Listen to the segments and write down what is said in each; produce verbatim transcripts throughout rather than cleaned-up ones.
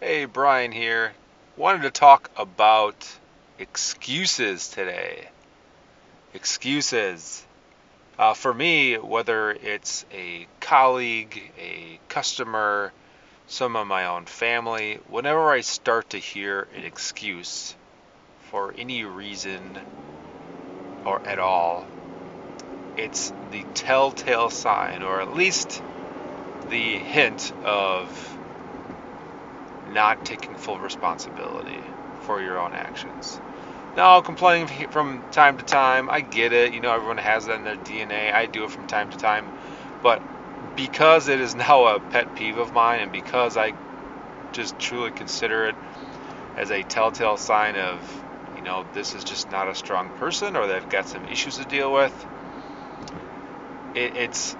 Hey, Brian here. Wanted to talk about excuses today. Excuses. Uh, for me, whether it's a colleague, a customer, some of my own family, whenever I start to hear an excuse for any reason or at all, it's the telltale sign, or at least the hint of not taking full responsibility for your own actions. Now, complaining from time to time, I get it. You know, everyone has that in their D N A. I do it from time to time. But because it is now a pet peeve of mine, and because I just truly consider it as a telltale sign of, you know, this is just not a strong person, or they've got some issues to deal with, it, it's,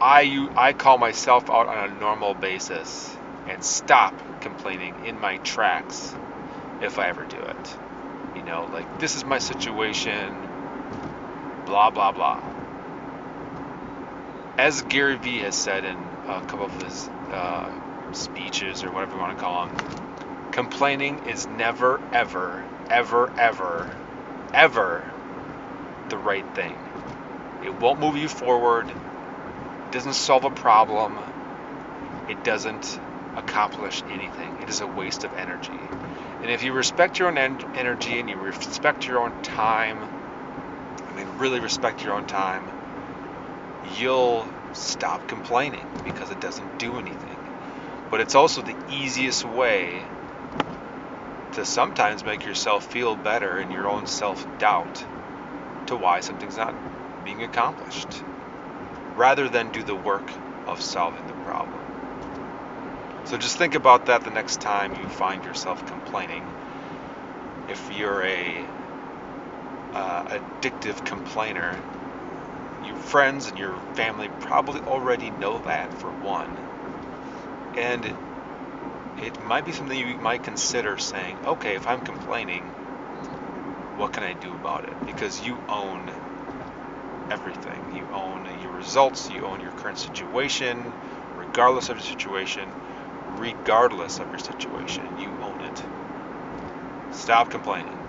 I, I call myself out on a normal basis and stop complaining in my tracks if I ever do it. You know, like, this is my situation, blah, blah, blah. As Gary Vee has said in a couple of his uh, speeches, or whatever you want to call them, complaining is never, ever, ever, ever, ever the right thing. It won't move you forward, it doesn't solve a problem, it doesn't accomplish anything. It is a waste of energy. And if you respect your own en- energy and you respect your own time, I mean, really respect your own time, you'll stop complaining because it doesn't do anything. But it's also the easiest way to sometimes make yourself feel better in your own self-doubt to why something's not being accomplished, rather than do the work of solving the problem. So just think about that the next time you find yourself complaining. If you're a uh, addictive complainer, your friends and your family probably already know that, for one. And it, it might be something you might consider saying, okay, if I'm complaining, what can I do about it? Because you own everything. You own your results, you own your current situation, regardless of your situation. Regardless of your situation, you own it. Stop complaining.